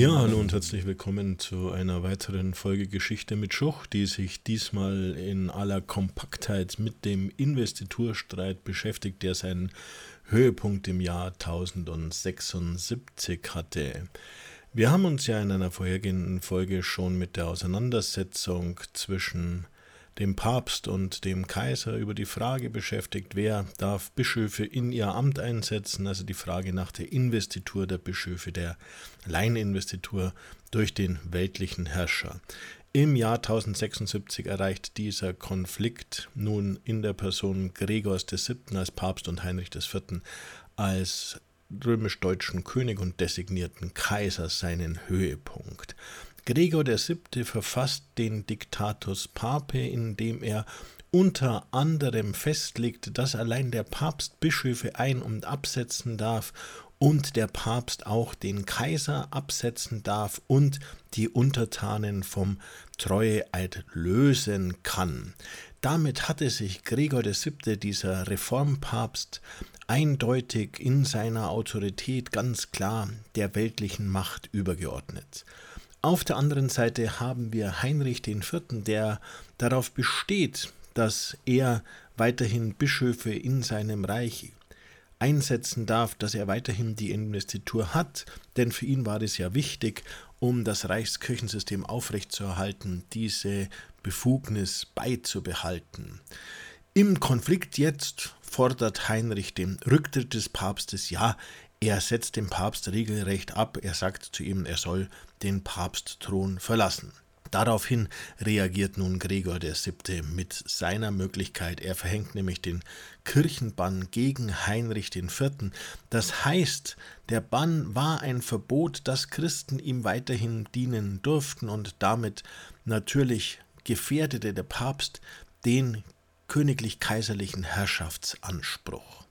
Ja, hallo und herzlich willkommen zu einer weiteren Folge Geschichte mit Schuch, die sich diesmal in aller Kompaktheit mit dem Investiturstreit beschäftigt, der seinen Höhepunkt im Jahr 1076 hatte. Wir haben uns ja in einer vorhergehenden Folge schon mit der Auseinandersetzung zwischen dem Papst und dem Kaiser über die Frage beschäftigt, wer darf Bischöfe in ihr Amt einsetzen, also die Frage nach der Investitur der Bischöfe, der Laieninvestitur durch den weltlichen Herrscher. Im Jahr 1076 erreicht dieser Konflikt nun in der Person Gregors VII. Als Papst und Heinrich IV. Als römisch-deutschen König und designierten Kaiser seinen Höhepunkt. Gregor VII. Verfasst den Dictatus Papae, in dem er unter anderem festlegt, dass allein der Papst Bischöfe ein- und absetzen darf und der Papst auch den Kaiser absetzen darf und die Untertanen vom Treueeid lösen kann. Damit hatte sich Gregor VII., dieser Reformpapst, eindeutig in seiner Autorität ganz klar der weltlichen Macht übergeordnet. Auf der anderen Seite haben wir Heinrich IV., der darauf besteht, dass er weiterhin Bischöfe in seinem Reich einsetzen darf, dass er weiterhin die Investitur hat, denn für ihn war das ja wichtig, um das Reichskirchensystem aufrechtzuerhalten, diese Befugnis beizubehalten. Im Konflikt jetzt fordert Heinrich den Rücktritt des Papstes, ja, er setzt den Papst regelrecht ab, er sagt zu ihm, er soll den Papstthron verlassen. Daraufhin reagiert nun Gregor VII. Mit seiner Möglichkeit. Er verhängt nämlich den Kirchenbann gegen Heinrich IV. Das heißt, der Bann war ein Verbot, dass Christen ihm weiterhin dienen durften, und damit natürlich gefährdete der Papst den königlich-kaiserlichen Herrschaftsanspruch.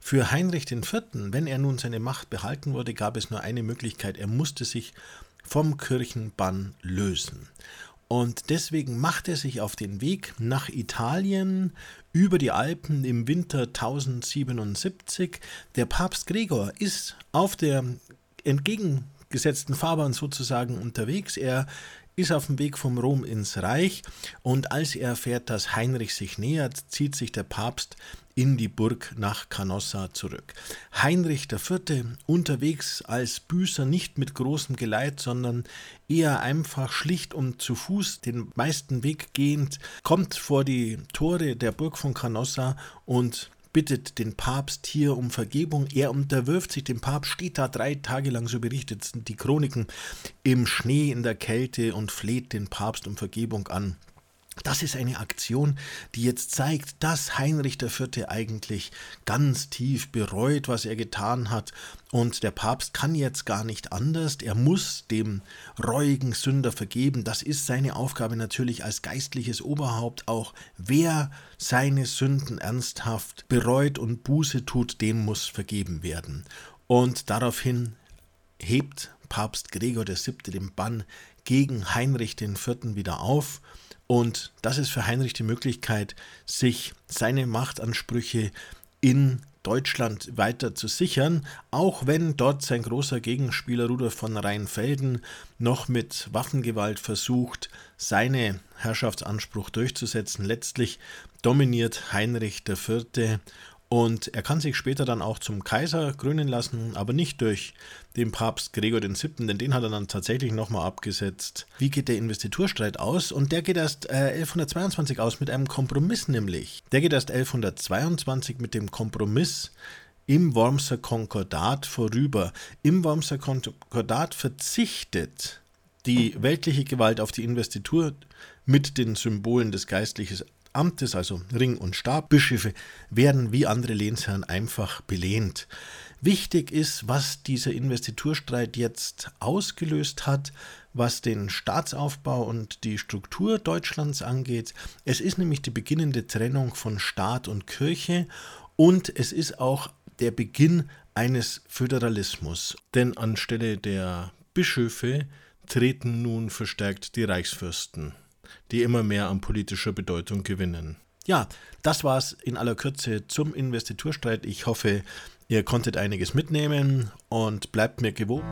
Für Heinrich IV., wenn er nun seine Macht behalten wollte, gab es nur eine Möglichkeit, er musste sich vom Kirchenbann lösen. Und deswegen macht er sich auf den Weg nach Italien über die Alpen im Winter 1077. Der Papst Gregor ist auf der entgegengesetzten Fahrbahn sozusagen unterwegs. Er ist auf dem Weg vom Rom ins Reich, und als er erfährt, dass Heinrich sich nähert, zieht sich der Papst in die Burg nach Canossa zurück. Heinrich IV. Unterwegs als Büßer, nicht mit großem Geleit, sondern eher einfach schlicht und zu Fuß den meisten Weg gehend, kommt vor die Tore der Burg von Canossa und bittet den Papst hier um Vergebung. Er unterwirft sich dem Papst, steht da 3 Tage lang, so berichtet die Chroniken, im Schnee, in der Kälte, und fleht den Papst um Vergebung an. Das ist eine Aktion, die jetzt zeigt, dass Heinrich IV. Eigentlich ganz tief bereut, was er getan hat, und der Papst kann jetzt gar nicht anders. Er muss dem reuigen Sünder vergeben. Das ist seine Aufgabe natürlich als geistliches Oberhaupt auch. Wer seine Sünden ernsthaft bereut und Buße tut, dem muss vergeben werden. Und daraufhin hebt Papst Gregor VII. Den Bann gegen Heinrich IV. Wieder auf. Und das ist für Heinrich die Möglichkeit, sich seine Machtansprüche in Deutschland weiter zu sichern, auch wenn dort sein großer Gegenspieler Rudolf von Rheinfelden noch mit Waffengewalt versucht, seinen Herrschaftsanspruch durchzusetzen. Letztlich dominiert Heinrich IV. Und er kann sich später dann auch zum Kaiser krönen lassen, aber nicht durch den Papst Gregor VII., denn den hat er dann tatsächlich nochmal abgesetzt. Wie geht der Investiturstreit aus? Und der geht erst 1122 aus mit einem Kompromiss nämlich. Der geht erst 1122 mit dem Kompromiss im Wormser Konkordat vorüber. Im Wormser Konkordat verzichtet die weltliche Gewalt auf die Investitur mit den Symbolen des geistlichen Amtes, also Ring und Stab. Bischöfe werden wie andere Lehnsherren einfach belehnt. Wichtig ist, was dieser Investiturstreit jetzt ausgelöst hat, was den Staatsaufbau und die Struktur Deutschlands angeht. Es ist nämlich die beginnende Trennung von Staat und Kirche, und es ist auch der Beginn eines Föderalismus. Denn anstelle der Bischöfe treten nun verstärkt die Reichsfürsten, die immer mehr an politischer Bedeutung gewinnen. Ja, das war's in aller Kürze zum Investiturstreit. Ich hoffe, ihr konntet einiges mitnehmen, und bleibt mir gewogen.